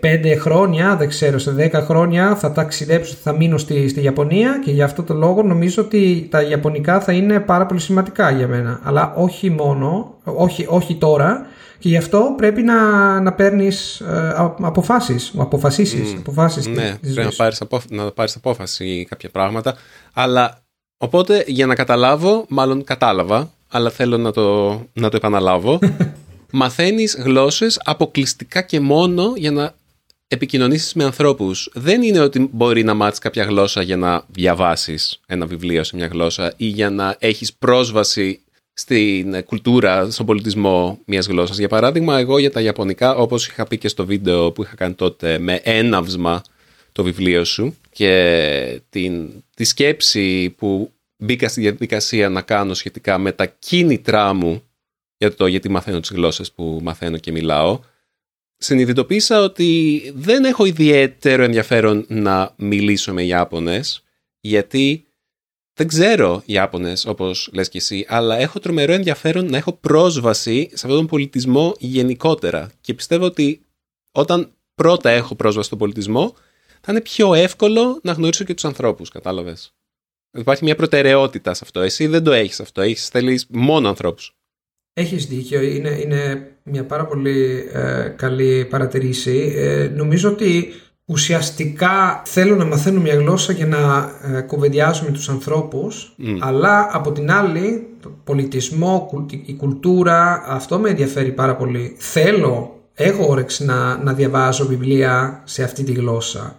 πέντε χρόνια, δεν ξέρω, σε δέκα χρόνια θα ταξιδέψω, θα μείνω στη, στη Ιαπωνία και γι' αυτό το λόγο νομίζω ότι τα Ιαπωνικά θα είναι πάρα πολύ σημαντικά για μένα. Αλλά όχι μόνο, όχι, όχι τώρα, και γι' αυτό πρέπει να, να παίρνεις ε, αποφάσεις, αποφασίσεις. Mm, αποφάσεις ναι, τη, πρέπει να πάρεις, απο, να πάρεις απόφαση κάποια πράγματα, αλλά... Οπότε για να καταλάβω, μάλλον κατάλαβα, αλλά θέλω να το, να το επαναλάβω. Μαθαίνεις γλώσσες αποκλειστικά και μόνο για να επικοινωνήσεις με ανθρώπους. Δεν είναι ότι μπορεί να μάθεις κάποια γλώσσα για να διαβάσεις ένα βιβλίο σε μια γλώσσα ή για να έχεις πρόσβαση στην κουλτούρα, στον πολιτισμό μιας γλώσσας. Για παράδειγμα, εγώ για τα Ιαπωνικά, όπως είχα πει και στο βίντεο που είχα κάνει τότε με έναυσμα το βιβλίο σου και την, τη σκέψη που μπήκα στη διαδικασία να κάνω σχετικά με τα κίνητρά μου για το γιατί μαθαίνω τις γλώσσες που μαθαίνω και μιλάω, συνειδητοποίησα ότι δεν έχω ιδιαίτερο ενδιαφέρον να μιλήσω με Ιάπωνες, γιατί δεν ξέρω Ιάπωνες όπως λες και εσύ, αλλά έχω τρομερό ενδιαφέρον να έχω πρόσβαση σε αυτόν τον πολιτισμό γενικότερα. Και πιστεύω ότι όταν πρώτα έχω πρόσβαση στον πολιτισμό, θα είναι πιο εύκολο να γνωρίσω και τους ανθρώπους, κατάλαβες. Υπάρχει μια προτεραιότητα σε αυτό. Εσύ δεν το έχεις αυτό. Έχεις, θέλεις μόνο ανθρώπους. Έχεις δίκιο. Είναι, είναι μια πάρα πολύ ε, καλή παρατηρήση. Ε, νομίζω ότι ουσιαστικά θέλω να μαθαίνω μια γλώσσα για να ε, κουβεντιάζουμε τους ανθρώπους, mm. αλλά από την άλλη, το πολιτισμό, η κουλτούρα, αυτό με ενδιαφέρει πάρα πολύ. Θέλω, έχω όρεξη να, να διαβάζω βιβλία σε αυτή τη γλώσσα.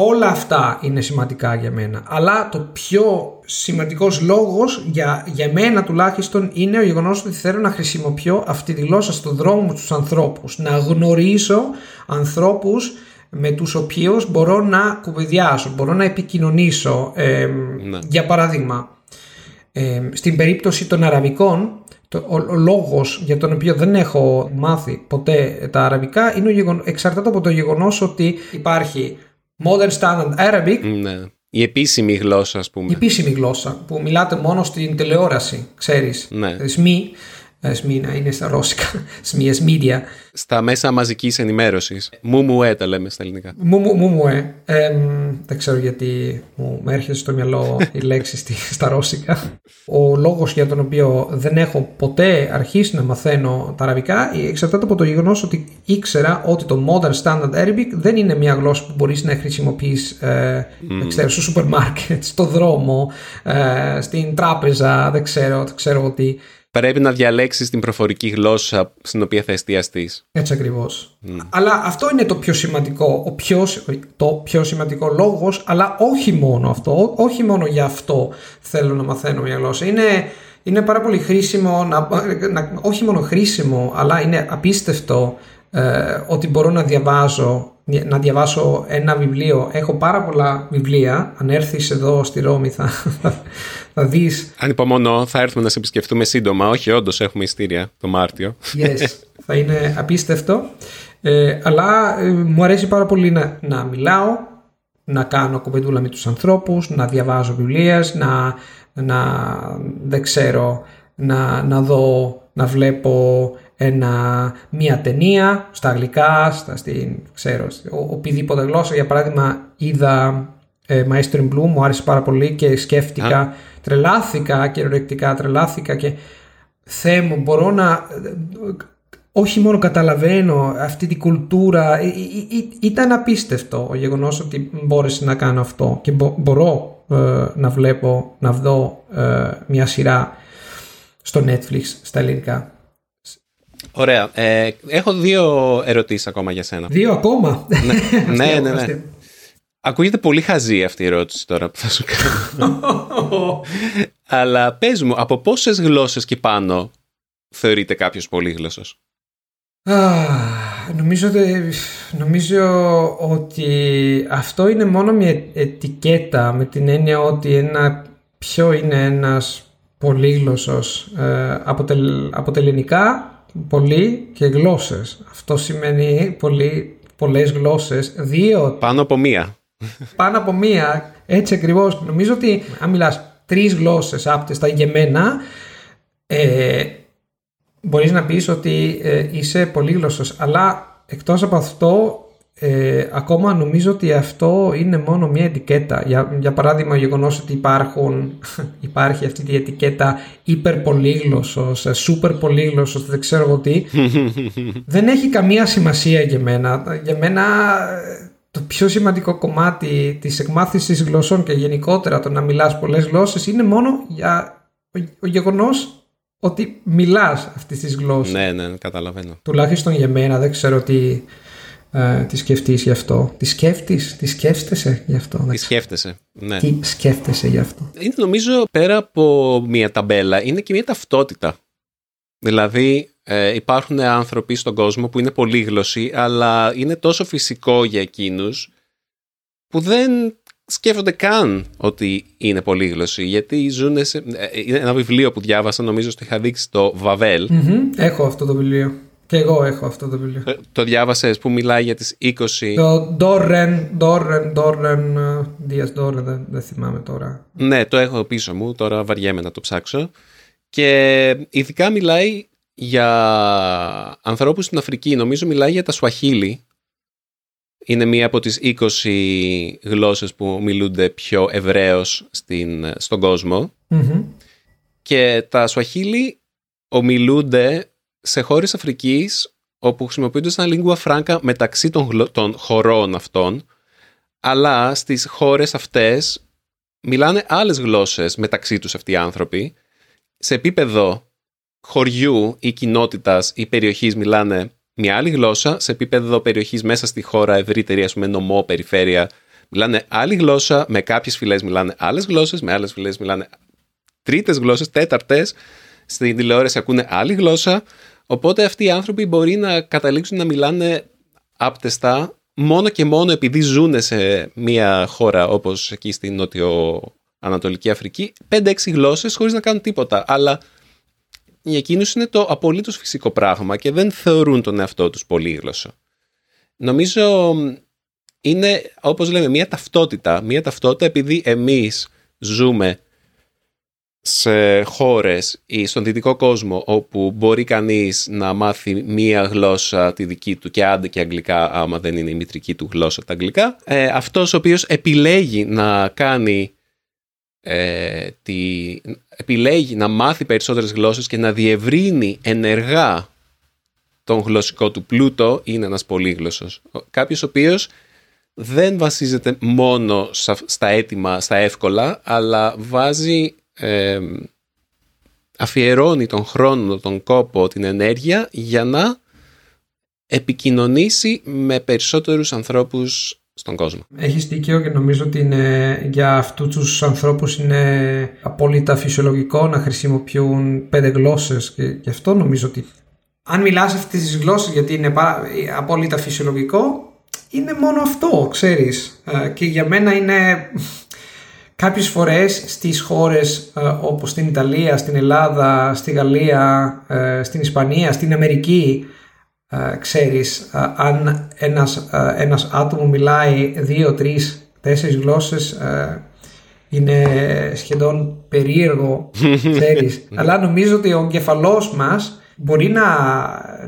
Όλα αυτά είναι σημαντικά για μένα. Αλλά το πιο σημαντικός λόγος για, για μένα τουλάχιστον είναι ο γεγονός ότι θέλω να χρησιμοποιώ αυτή τη γλώσσα στον δρόμο μου στους ανθρώπους. Να γνωρίσω ανθρώπους με τους οποίους μπορώ να κουβεντιάσω, μπορώ να επικοινωνήσω. Ε, ναι. Για παράδειγμα, ε, στην περίπτωση των Αραβικών, το, ο, ο λόγος για τον οποίο δεν έχω μάθει ποτέ τα Αραβικά είναι ο γεγον, εξαρτάται από το γεγονός ότι υπάρχει Modern Standard Arabic. Ναι. Η επίσημη γλώσσα, ας πούμε. Η επίσημη γλώσσα που μιλάτε μόνο στην τηλεόραση, ξέρεις. Ναι. Σμι, σμι να είναι στα ρώσικα. Σμι, media. Στα μέσα μαζικής ενημέρωσης. Μουμουέ τα λέμε στα ελληνικά. Μουμουέ. Δεν ξέρω γιατί μου έρχεται στο μυαλό η λέξη στα ρώσικα. Ο λόγος για τον οποίο δεν έχω ποτέ αρχίσει να μαθαίνω τα αραβικά εξαρτάται από το γεγονός ότι ήξερα ότι το Modern Standard Arabic δεν είναι μια γλώσσα που μπορείς να χρησιμοποιείς ε, mm. ξέρω, στο σούπερ μάρκετ, στο δρόμο, ε, στην τράπεζα, δεν ξέρω, δεν ξέρω ότι... Πρέπει να διαλέξεις την προφορική γλώσσα στην οποία θα εστιαστείς. Έτσι ακριβώς. Mm. Αλλά αυτό είναι το πιο σημαντικό, ο πιο, το πιο σημαντικό λόγος, αλλά όχι μόνο αυτό, όχι μόνο γι' αυτό θέλω να μαθαίνω μια γλώσσα. Είναι, είναι πάρα πολύ χρήσιμο, να, να, όχι μόνο χρήσιμο, αλλά είναι απίστευτο ε, ότι μπορώ να διαβάζω, να διαβάσω ένα βιβλίο. Έχω πάρα πολλά βιβλία. Αν έρθεις εδώ στη Ρώμη θα, θα δεις. Αν υπομονώ, θα έρθουμε να σε επισκεφτούμε σύντομα. Όχι, όντως έχουμε ειστήρια το Μάρτιο. Yes, θα είναι απίστευτο. Ε, αλλά ε, μου αρέσει πάρα πολύ να, να μιλάω, να κάνω κουβεντούλα με τους ανθρώπους, να διαβάζω βιβλία, να, να δεν ξέρω, να, να δω, να βλέπω... Ένα, μια ταινία στα αγγλικά, στα, στην, ξέρω, ο, οποιοδήποτε γλώσσα. Για παράδειγμα, είδα ε, Maestro in Blue, μου άρεσε πάρα πολύ και σκέφτηκα, yeah. τρελάθηκα και κυριολεκτικά τρελάθηκα και Θεέ μου, μπορώ να... Όχι μόνο καταλαβαίνω αυτή την κουλτούρα, ή, ή, ή, ήταν απίστευτο ο γεγονός ότι μπόρεσα να κάνω αυτό και μπο, μπορώ ε, να βλέπω, να δω ε, μια σειρά στο Netflix στα ελληνικά. Ωραία. Ε, έχω δύο ερωτήσεις ακόμα για σένα. Δύο ακόμα? Ναι, ναι, ναι, ναι. Ακούγεται πολύ χαζή αυτή η ερώτηση τώρα που θα σου κάνω. Αλλά πες μου, από πόσες γλώσσες και πάνω θεωρείται κάποιος πολύγλωσσος? Νομίζω, νομίζω ότι αυτό είναι μόνο μια ετικέτα, με την έννοια ότι ένα, ποιο είναι ένας πολύγλωσσος? Ε, από, τε, από τα ελληνικά... Πολλοί και γλώσσες. Αυτό σημαίνει πολλοί, πολλές γλώσσες. Δύο. Πάνω από μία. Πάνω από μία. Έτσι ακριβώς. Νομίζω ότι αν μιλάς τρεις γλώσσες άπτες τα ηγεμένα, ε, μπορείς να πεις ότι ε, είσαι πολύγλωσσος. Αλλά εκτός από αυτό, ε, ακόμα νομίζω ότι αυτό είναι μόνο μία ετικέτα. Για, για παράδειγμα, ο γεγονός ότι υπάρχουν, υπάρχει αυτή η ετικέτα υπερπολύγλωσσος, σούπερ πολύγλωσσος, δεν ξέρω εγώ τι, δεν έχει καμία σημασία για μένα. Για μένα το πιο σημαντικό κομμάτι της εκμάθησης γλωσσών και γενικότερα το να μιλάς πολλές γλώσσες είναι μόνο για ο, ο γεγονός ότι μιλάς αυτής της γλώσσας. Ναι, ναι, καταλαβαίνω. Τουλάχιστον για μένα, δεν ξέρω τι... ε, τη σκεφτείς γι' αυτό. Τη σκέφτης, τη σκέφτεσαι γι' αυτό. Τη σκέφτεσαι, ναι. Τι σκέφτεσαι γι' αυτό. Είναι, νομίζω, πέρα από μια ταμπέλα, είναι και μια ταυτότητα. Δηλαδή, ε, υπάρχουν άνθρωποι στον κόσμο που είναι πολύγλωσσοι, αλλά είναι τόσο φυσικό για εκείνους που δεν σκέφτονται καν ότι είναι πολύγλωσσοι, γιατί ζουν σε... Είναι ένα βιβλίο που διάβασα, νομίζω στο είχα δείξει, το Βαβέλ. Mm-hmm. Έχω αυτό το βιβλίο. Και εγώ έχω αυτό το βιβλίο. Το, το διάβασες που μιλάει για τις είκοσι... Το Ντόρεν, Ντόρεν, Ντόρεν, Δίας Ντόρεν, δεν, δεν θυμάμαι τώρα. Ναι, το έχω πίσω μου, τώρα βαριέμαι να το ψάξω. Και ειδικά μιλάει για ανθρώπους στην Αφρική, νομίζω μιλάει για τα Σουαχίλι. Είναι μία από τις είκοσι γλώσσες που μιλούνται πιο ευρέως στην, στον κόσμο. Mm-hmm. Και τα Σουαχίλι ομιλούνται σε χώρες Αφρικής όπου χρησιμοποιούνται σαν lingua franca μεταξύ των, γλω... των χωρών αυτών, αλλά στις χώρες αυτές μιλάνε άλλες γλώσσες μεταξύ τους αυτοί οι άνθρωποι. Σε επίπεδο χωριού ή κοινότητας ή περιοχής μιλάνε μια άλλη γλώσσα, σε επίπεδο περιοχής μέσα στη χώρα ευρύτερη, ας πούμε νομό, περιφέρεια, μιλάνε άλλη γλώσσα, με κάποιες φυλές μιλάνε άλλες γλώσσες, με άλλες φυλές μιλάνε τρίτες γλώσσες, τέταρτες, στην τηλεόραση ακούνε άλλη γλώσσα, οπότε αυτοί οι άνθρωποι μπορεί να καταλήξουν να μιλάνε άπτεστα μόνο και μόνο επειδή ζουν σε μια χώρα όπως εκεί στην νότιο-ανατολική Αφρική, πέντε έξι γλώσσες χωρίς να κάνουν τίποτα, αλλά... Για εκείνους είναι το απολύτως φυσικό πράγμα και δεν θεωρούν τον εαυτό τους πολύγλωσσο. Νομίζω είναι, όπως λέμε, μια ταυτότητα. Μια ταυτότητα επειδή εμείς ζούμε σε χώρες ή στον δυτικό κόσμο όπου μπορεί κανείς να μάθει μια γλώσσα τη δική του και άντε και αγγλικά, άμα δεν είναι η μητρική του γλώσσα τα αγγλικά. Ε, αυτός ο οποίος επιλέγει να κάνει... Ε, τη, επιλέγει να μάθει περισσότερες γλώσσες και να διευρύνει ενεργά τον γλωσσικό του πλούτο, είναι ένας πολύγλωσσος. Κάποιος ο οποίος δεν βασίζεται μόνο στα έτοιμα, στα εύκολα, αλλά βάζει, ε, αφιερώνει τον χρόνο, τον κόπο, την ενέργεια για να επικοινωνήσει με περισσότερους ανθρώπους στον κόσμο. Έχεις δίκιο και νομίζω ότι είναι, για αυτούς τους ανθρώπους είναι απόλυτα φυσιολογικό να χρησιμοποιούν πέντε γλώσσες και γι' αυτό νομίζω ότι αν μιλάς αυτές τις γλώσσες, γιατί είναι πάρα, απόλυτα φυσιολογικό, είναι μόνο αυτό, ξέρεις. Και για μένα είναι κάποιες φορές στις χώρες όπως στην Ιταλία, στην Ελλάδα, στη Γαλλία, στην Ισπανία, στην Αμερική, Uh, ξέρεις, uh, αν ένας, uh, ένας άτομο μιλάει δύο, τρεις, τέσσερις γλώσσες, uh, είναι σχεδόν περίεργο, ξέρεις. Αλλά νομίζω ότι ο εγκεφαλός μας μπορεί να,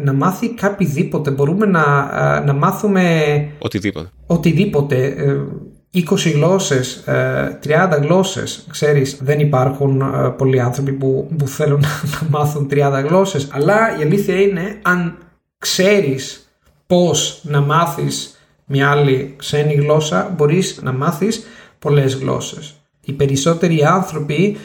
να μάθει καπηδήποτε. Μπορούμε να, uh, να μάθουμε οτιδήποτε, οτιδήποτε. Uh, είκοσι γλώσσες, uh, τριάντα γλώσσες, ξέρεις. Δεν υπάρχουν uh, πολλοί άνθρωποι που, που θέλουν να μάθουν τριάντα γλώσσες. Αλλά η αλήθεια είναι, αν ξέρεις πώς να μάθεις μια άλλη ξένη γλώσσα, μπορείς να μάθεις πολλές γλώσσες. Οι περισσότεροι άνθρωποι,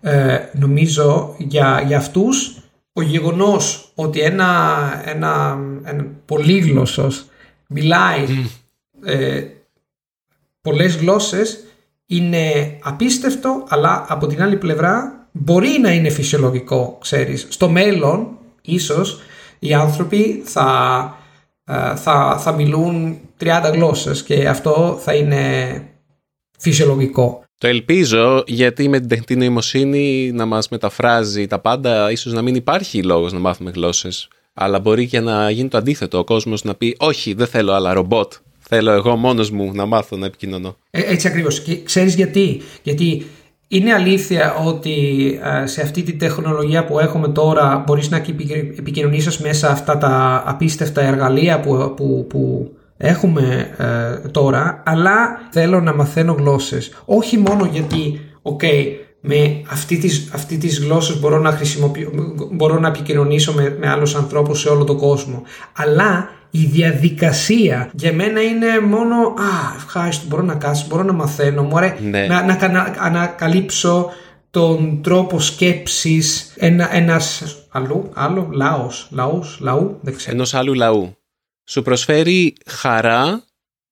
ε, νομίζω, για, για αυτούς ο γεγονός ότι ένα, ένα, ένα πολύγλωσσος μιλάει ε, πολλές γλώσσες είναι απίστευτο, αλλά από την άλλη πλευρά μπορεί να είναι φυσιολογικό, ξέρεις. Στο μέλλον ίσως οι άνθρωποι θα, θα, θα μιλούν τριάντα γλώσσες και αυτό θα είναι φυσιολογικό. Το ελπίζω, γιατί με την τεχνητή νοημοσύνη να μας μεταφράζει τα πάντα, ίσως να μην υπάρχει λόγος να μάθουμε γλώσσες. Αλλά μπορεί και να γίνει το αντίθετο. Ο κόσμος να πει όχι, δεν θέλω άλλα ρομπότ. Θέλω εγώ μόνος μου να μάθω να επικοινωνώ. Ε, έτσι ακριβώς. Και ξέρεις γιατί. Γιατί... Είναι αλήθεια ότι σε αυτή τη τεχνολογία που έχουμε τώρα μπορείς να επικοινωνήσεις μέσα αυτά τα απίστευτα εργαλεία που, που, που έχουμε ε, τώρα, αλλά θέλω να μαθαίνω γλώσσες. Όχι μόνο γιατί, okay, με αυτή τις, αυτή τις γλώσσες μπορώ να, μπορώ να επικοινωνήσω με, με άλλους ανθρώπους σε όλο τον κόσμο, αλλά η διαδικασία για μένα είναι μόνο «Α, ευχάριστο, μπορώ να κάτσω, μπορώ να μαθαίνω, μου αρέ... ναι. να, να, να ανακαλύψω τον τρόπο σκέψης ένα, ένας αλλού, άλλο λαός, λαούς, λαού, δεν ξέρω. Ενός άλλου λαού. σου προσφέρει χαρά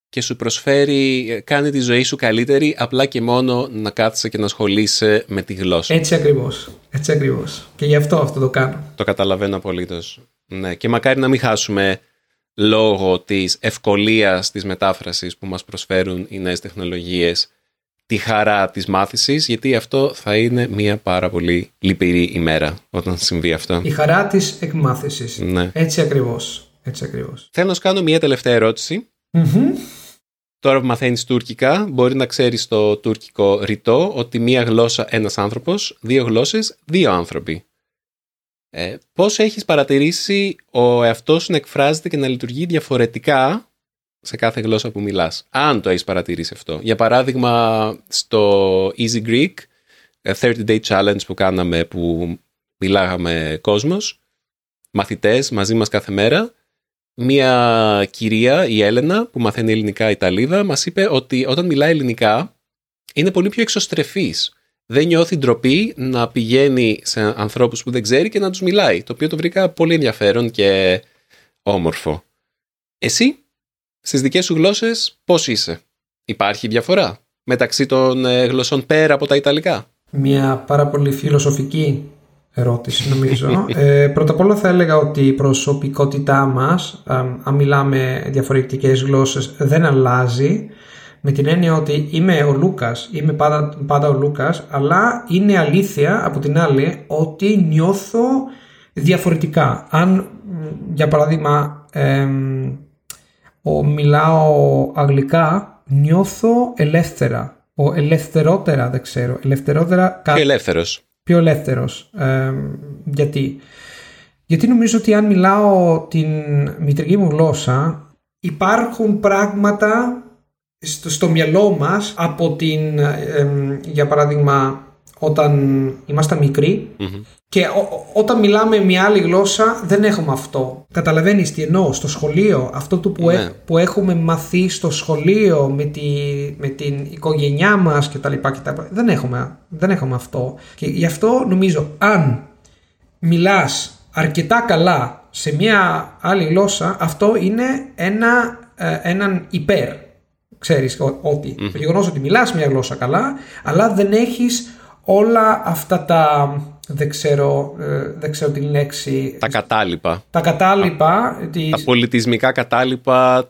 και σου προσφέρει, κάνει τη ζωή σου καλύτερη απλά και μόνο να κάθεσαι και να ασχολείσαι με τη γλώσσα. Έτσι ακριβώς. Έτσι ακριβώς. Και γι' αυτό αυτό το κάνω. Το καταλαβαίνω απολύτως. Ναι. Και μακάρι να μην χάσουμε λόγω της ευκολίας της μετάφρασης που μας προσφέρουν οι νέες τεχνολογίες τη χαρά της μάθησης, γιατί αυτό θα είναι μια πάρα πολύ λυπηρή ημέρα όταν συμβεί αυτό. Η χαρά της εκμάθησης. Ναι. Έτσι ακριβώς. Έτσι ακριβώς. Θέλω να σου κάνω μια τελευταία ερώτηση. Mm-hmm. Τώρα που μαθαίνεις τουρκικά, μπορεί να ξέρεις το τουρκικό ρητό ότι μία γλώσσα ένας άνθρωπος, δύο γλώσσες δύο άνθρωποι. Ε, πώς έχεις παρατηρήσει ο εαυτός σου να εκφράζεται και να λειτουργεί διαφορετικά σε κάθε γλώσσα που μιλάς, αν το έχεις παρατηρήσει αυτό? Για παράδειγμα, στο Easy Greek thirty day challenge που κάναμε, που μιλάγαμε κόσμος, μαθητές μαζί μας κάθε μέρα, μία κυρία, η Έλενα, που μαθαίνει ελληνικά, Ιταλίδα, μας είπε ότι όταν μιλάει ελληνικά είναι πολύ πιο εξωστρεφής. Δεν νιώθει ντροπή να πηγαίνει σε ανθρώπους που δεν ξέρει και να τους μιλάει, το οποίο το βρήκα πολύ ενδιαφέρον και όμορφο. Εσύ, στις δικές σου γλώσσες, πώς είσαι? Υπάρχει διαφορά μεταξύ των γλωσσών πέρα από τα Ιταλικά? Μια πάρα πολύ φιλοσοφική ερώτηση, νομίζω. ε, πρώτα απ' όλα θα έλεγα ότι η προσωπικότητά μας, α, αν μιλάμε διαφορετικές γλώσσες, δεν αλλάζει, με την έννοια ότι είμαι ο Λούκας, είμαι πάντα, πάντα ο Λούκας, αλλά είναι αλήθεια από την άλλη ότι νιώθω διαφορετικά. Αν, για παράδειγμα, ε, ο, μιλάω αγγλικά, νιώθω ελεύθερα, ο, ελευθερότερα, δεν ξέρω, ελευθερότερα... Και ελεύθερος. Πιο ελεύθερος. Ε, γιατί? Γιατί νομίζω ότι αν μιλάω την μητρική μου γλώσσα, υπάρχουν πράγματα στο, στο μυαλό μας από την, ε, για παράδειγμα, όταν ήμασταν μικροί, mm-hmm. και ό, ό, όταν μιλάμε μια άλλη γλώσσα δεν έχουμε αυτό. Καταλαβαίνεις τι εννοώ? Στο σχολείο, αυτό του που, mm-hmm. έχ, που έχουμε μαθεί στο σχολείο με, τη, με την οικογένειά μας και τα λοιπά και τα λοιπά, δεν έχουμε, δεν έχουμε αυτό. Και γι' αυτό νομίζω, αν μιλάς αρκετά καλά σε μια άλλη γλώσσα, αυτό είναι ένα, ε, έναν υπέρ. Ξέρεις ότι mm-hmm. το γεγονός ότι μιλάς μια γλώσσα καλά, αλλά δεν έχεις όλα αυτά τα, δεν ξέρω, δεν ξέρω την λέξη... Τα κατάλοιπα. Τα κατάλοιπα. Τα, της... τα πολιτισμικά κατάλοιπα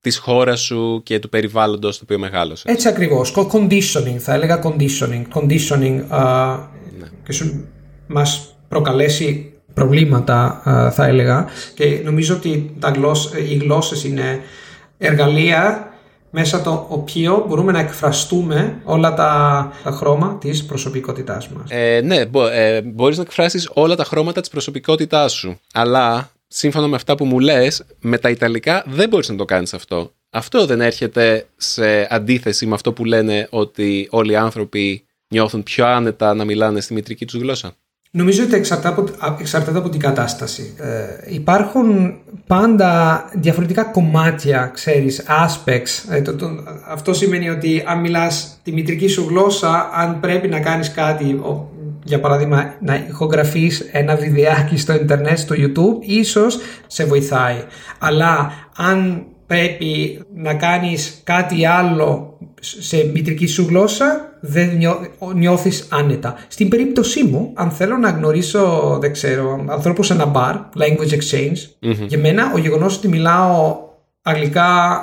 της χώρας σου και του περιβάλλοντος το οποίο μεγάλωσε. Έτσι ακριβώς. Conditioning, θα έλεγα conditioning. Conditioning uh, ναι. και σου μας προκαλέσει προβλήματα, uh, θα έλεγα. Και νομίζω ότι τα γλώσ... οι γλώσσες είναι εργαλεία μέσα το οποίο μπορούμε να εκφραστούμε όλα τα, τα χρώμα της προσωπικότητάς μας. Ε, ναι, μπο, ε, μπορείς να εκφράσεις όλα τα χρώματα της προσωπικότητάς σου. Αλλά, σύμφωνα με αυτά που μου λες, με τα Ιταλικά δεν μπορείς να το κάνεις αυτό. Αυτό δεν έρχεται σε αντίθεση με αυτό που λένε ότι όλοι οι άνθρωποι νιώθουν πιο άνετα να μιλάνε στη μητρική τους γλώσσα? Νομίζω ότι εξαρτάται από την κατάσταση. Ε, υπάρχουν πάντα διαφορετικά κομμάτια, ξέρεις, aspects. Ε, το, το, αυτό σημαίνει ότι αν μιλάς τη μητρική σου γλώσσα, αν πρέπει να κάνεις κάτι, για παράδειγμα να ηχογραφείς ένα βιντεάκι στο ίντερνετ, στο YouTube, ίσως σε βοηθάει. Αλλά αν πρέπει να κάνεις κάτι άλλο σε μητρική σου γλώσσα, δεν νιώ, νιώθεις άνετα. Στην περίπτωσή μου, αν θέλω να γνωρίσω, δεν ξέρω, ανθρώπους σε ένα μπαρ, language exchange, mm-hmm. για μένα ο γεγονός ότι μιλάω αγγλικά,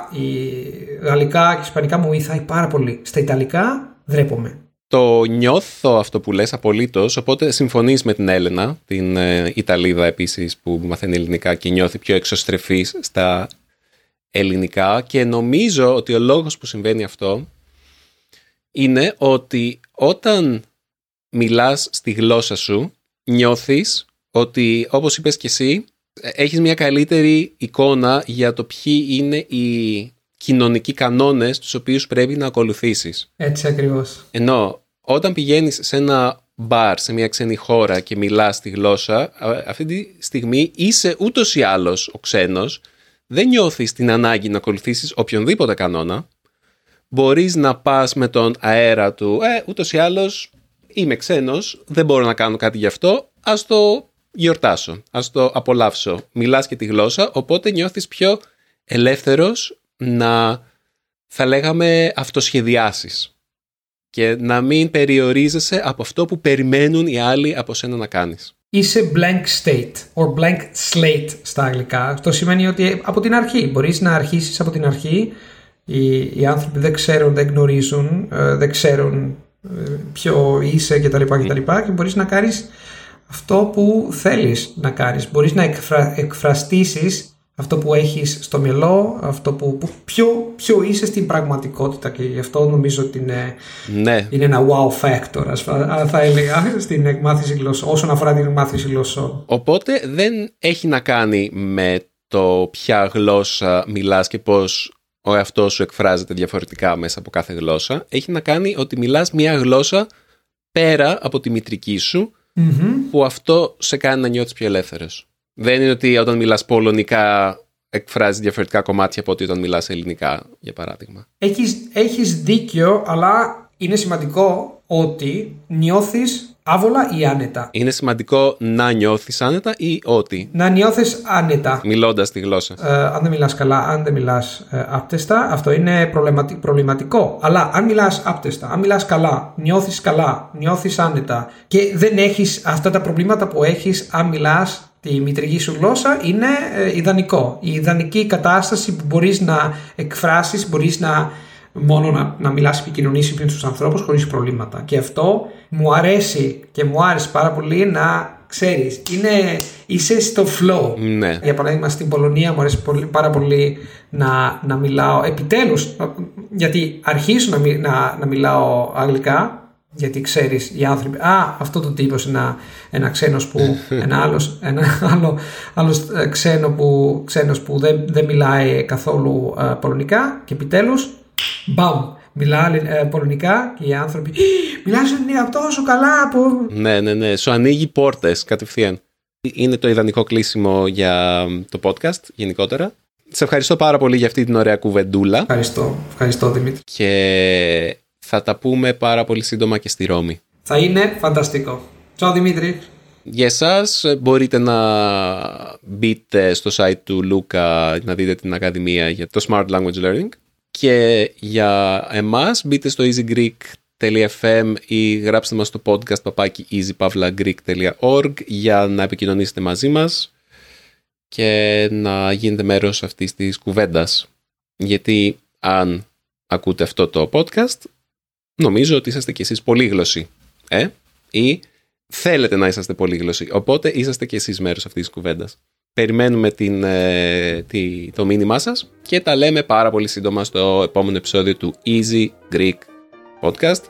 γαλλικά και ισπανικά μου βοηθάει πάρα πολύ. Στα Ιταλικά ντρέπομαι. Το νιώθω αυτό που λες απολύτως, οπότε συμφωνείς με την Έλενα, την ε, Ιταλίδα επίσης που μαθαίνει ελληνικά και νιώθει πιο εξωστρεφής στα ελληνικά, και νομίζω ότι ο λόγος που συμβαίνει αυτό είναι ότι όταν μιλάς στη γλώσσα σου νιώθεις ότι, όπως είπες και εσύ, έχεις μια καλύτερη εικόνα για το ποιοι είναι οι κοινωνικοί κανόνες τους οποίους πρέπει να ακολουθήσεις. Έτσι ακριβώς. Ενώ όταν πηγαίνεις σε ένα μπαρ, σε μια ξένη χώρα και μιλάς τη γλώσσα, αυτή τη στιγμή είσαι ούτως ή άλλως ο ξένος. Δεν νιώθεις την ανάγκη να ακολουθήσεις οποιονδήποτε κανόνα. Μπορείς να πας με τον αέρα του, ε, ούτως ή άλλως είμαι ξένος, δεν μπορώ να κάνω κάτι γι' αυτό, ας το γιορτάσω, ας το απολαύσω. Μιλάς και τη γλώσσα, οπότε νιώθεις πιο ελεύθερος να, θα λέγαμε, αυτοσχεδιάσεις και να μην περιορίζεσαι από αυτό που περιμένουν οι άλλοι από σένα να κάνεις. Είσαι blank state or blank slate στα αγγλικά. Αυτό σημαίνει ότι από την αρχή μπορείς να αρχίσεις από την αρχή. Οι, οι άνθρωποι δεν ξέρουν, δεν γνωρίζουν, δεν ξέρουν ποιο είσαι κτλ. Και, και μπορείς να κάνεις αυτό που θέλεις να κάνεις. Μπορείς να εκφρα, εκφραστήσεις αυτό που έχεις στο μυαλό, αυτό που, που ποιο, ποιο είσαι στην πραγματικότητα, και γι' αυτό νομίζω ότι είναι, ναι. είναι ένα wow factor, ας θα, θα έλεγα, στην εκμάθηση γλώσσων, όσον αφορά την εκμάθηση γλώσσων. Οπότε δεν έχει να κάνει με το ποια γλώσσα μιλάς και πώς ο εαυτός σου εκφράζεται διαφορετικά μέσα από κάθε γλώσσα. Έχει να κάνει ότι μιλάς μια γλώσσα πέρα από τη μητρική σου, mm-hmm. που αυτό σε κάνει να νιώθεις πιο ελεύθερος. Δεν είναι ότι όταν μιλάς πολωνικά εκφράζεις διαφορετικά κομμάτια από ότι όταν μιλάς ελληνικά, για παράδειγμα. Έχεις, έχεις δίκιο, αλλά είναι σημαντικό ότι νιώθεις άβολα ή άνετα. Είναι σημαντικό να νιώθεις άνετα ή ότι. Να νιώθεις άνετα. Μιλώντας τη γλώσσα. Ε, αν δεν μιλάς καλά, αν δεν μιλάς ε, άπτεστα, αυτό είναι προβληματι, προβληματικό. Αλλά αν μιλάς άπτεστα, αν μιλάς καλά, νιώθεις καλά, νιώθεις άνετα και δεν έχεις αυτά τα προβλήματα που έχεις αν μιλάς τη μητρική σου γλώσσα, είναι ε, ιδανικό. Η ιδανική κατάσταση που μπορείς να εκφράσεις, μπορείς να μόνο να, να μιλάς, επικοινωνήσεις πριν στους ανθρώπους χωρίς προβλήματα. Και αυτό μου αρέσει και μου άρεσε πάρα πολύ να ξέρεις. Είναι, είσαι στο flow. Ναι. Για παράδειγμα, στην Πολωνία μου αρέσει πολύ, πάρα πολύ να, να μιλάω επιτέλους, γιατί αρχίζω να, μι, να, να μιλάω αγγλικά. Γιατί ξέρεις, οι άνθρωποι, α, αυτό το τύπος είναι ένα, ένα ξένος που, ένα, άλλος, ένα άλλο άλλος ξένο που, ξένος που δεν, δεν μιλάει καθόλου ε, πολωνικά, και επιτέλους, μπαμ, μιλάει ε, πολωνικά και οι άνθρωποι, μιλάς ελληνικά τόσο καλά που... Ναι, ναι, ναι, σου ανοίγει πόρτες κατευθείαν. Είναι το ιδανικό κλείσιμο για το podcast γενικότερα. Σε ευχαριστώ πάρα πολύ για αυτή την ωραία κουβεντούλα. Ευχαριστώ, ευχαριστώ Δημήτρη. Και... θα τα πούμε πάρα πολύ σύντομα και στη Ρώμη. Θα είναι φανταστικό. Τσάου Δημήτρη. Για εσάς μπορείτε να μπείτε στο site του Λούκα να δείτε την Ακαδημία για το Smart Language Learning, και για εμάς μπείτε στο easy greek dot f m ή γράψτε μας στο podcast παπάκι easy pavla greek dot org για να επικοινωνήσετε μαζί μας και να γίνετε μέρος αυτής της κουβέντας. Γιατί αν ακούτε αυτό το podcast, νομίζω ότι είσαστε κι εσείς πολύγλωσσοι, ε? ή θέλετε να είσαστε πολύγλωσσοι. Οπότε είσαστε κι εσείς μέρος αυτής της κουβέντας. Περιμένουμε την, ε, τη, το μήνυμά σας και τα λέμε πάρα πολύ σύντομα στο επόμενο επεισόδιο του Easy Greek Podcast.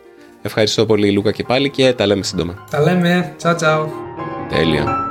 Ευχαριστώ πολύ Λούκα και πάλι, και τα λέμε σύντομα. Τα λέμε. Τσάου τσάου. Τέλεια.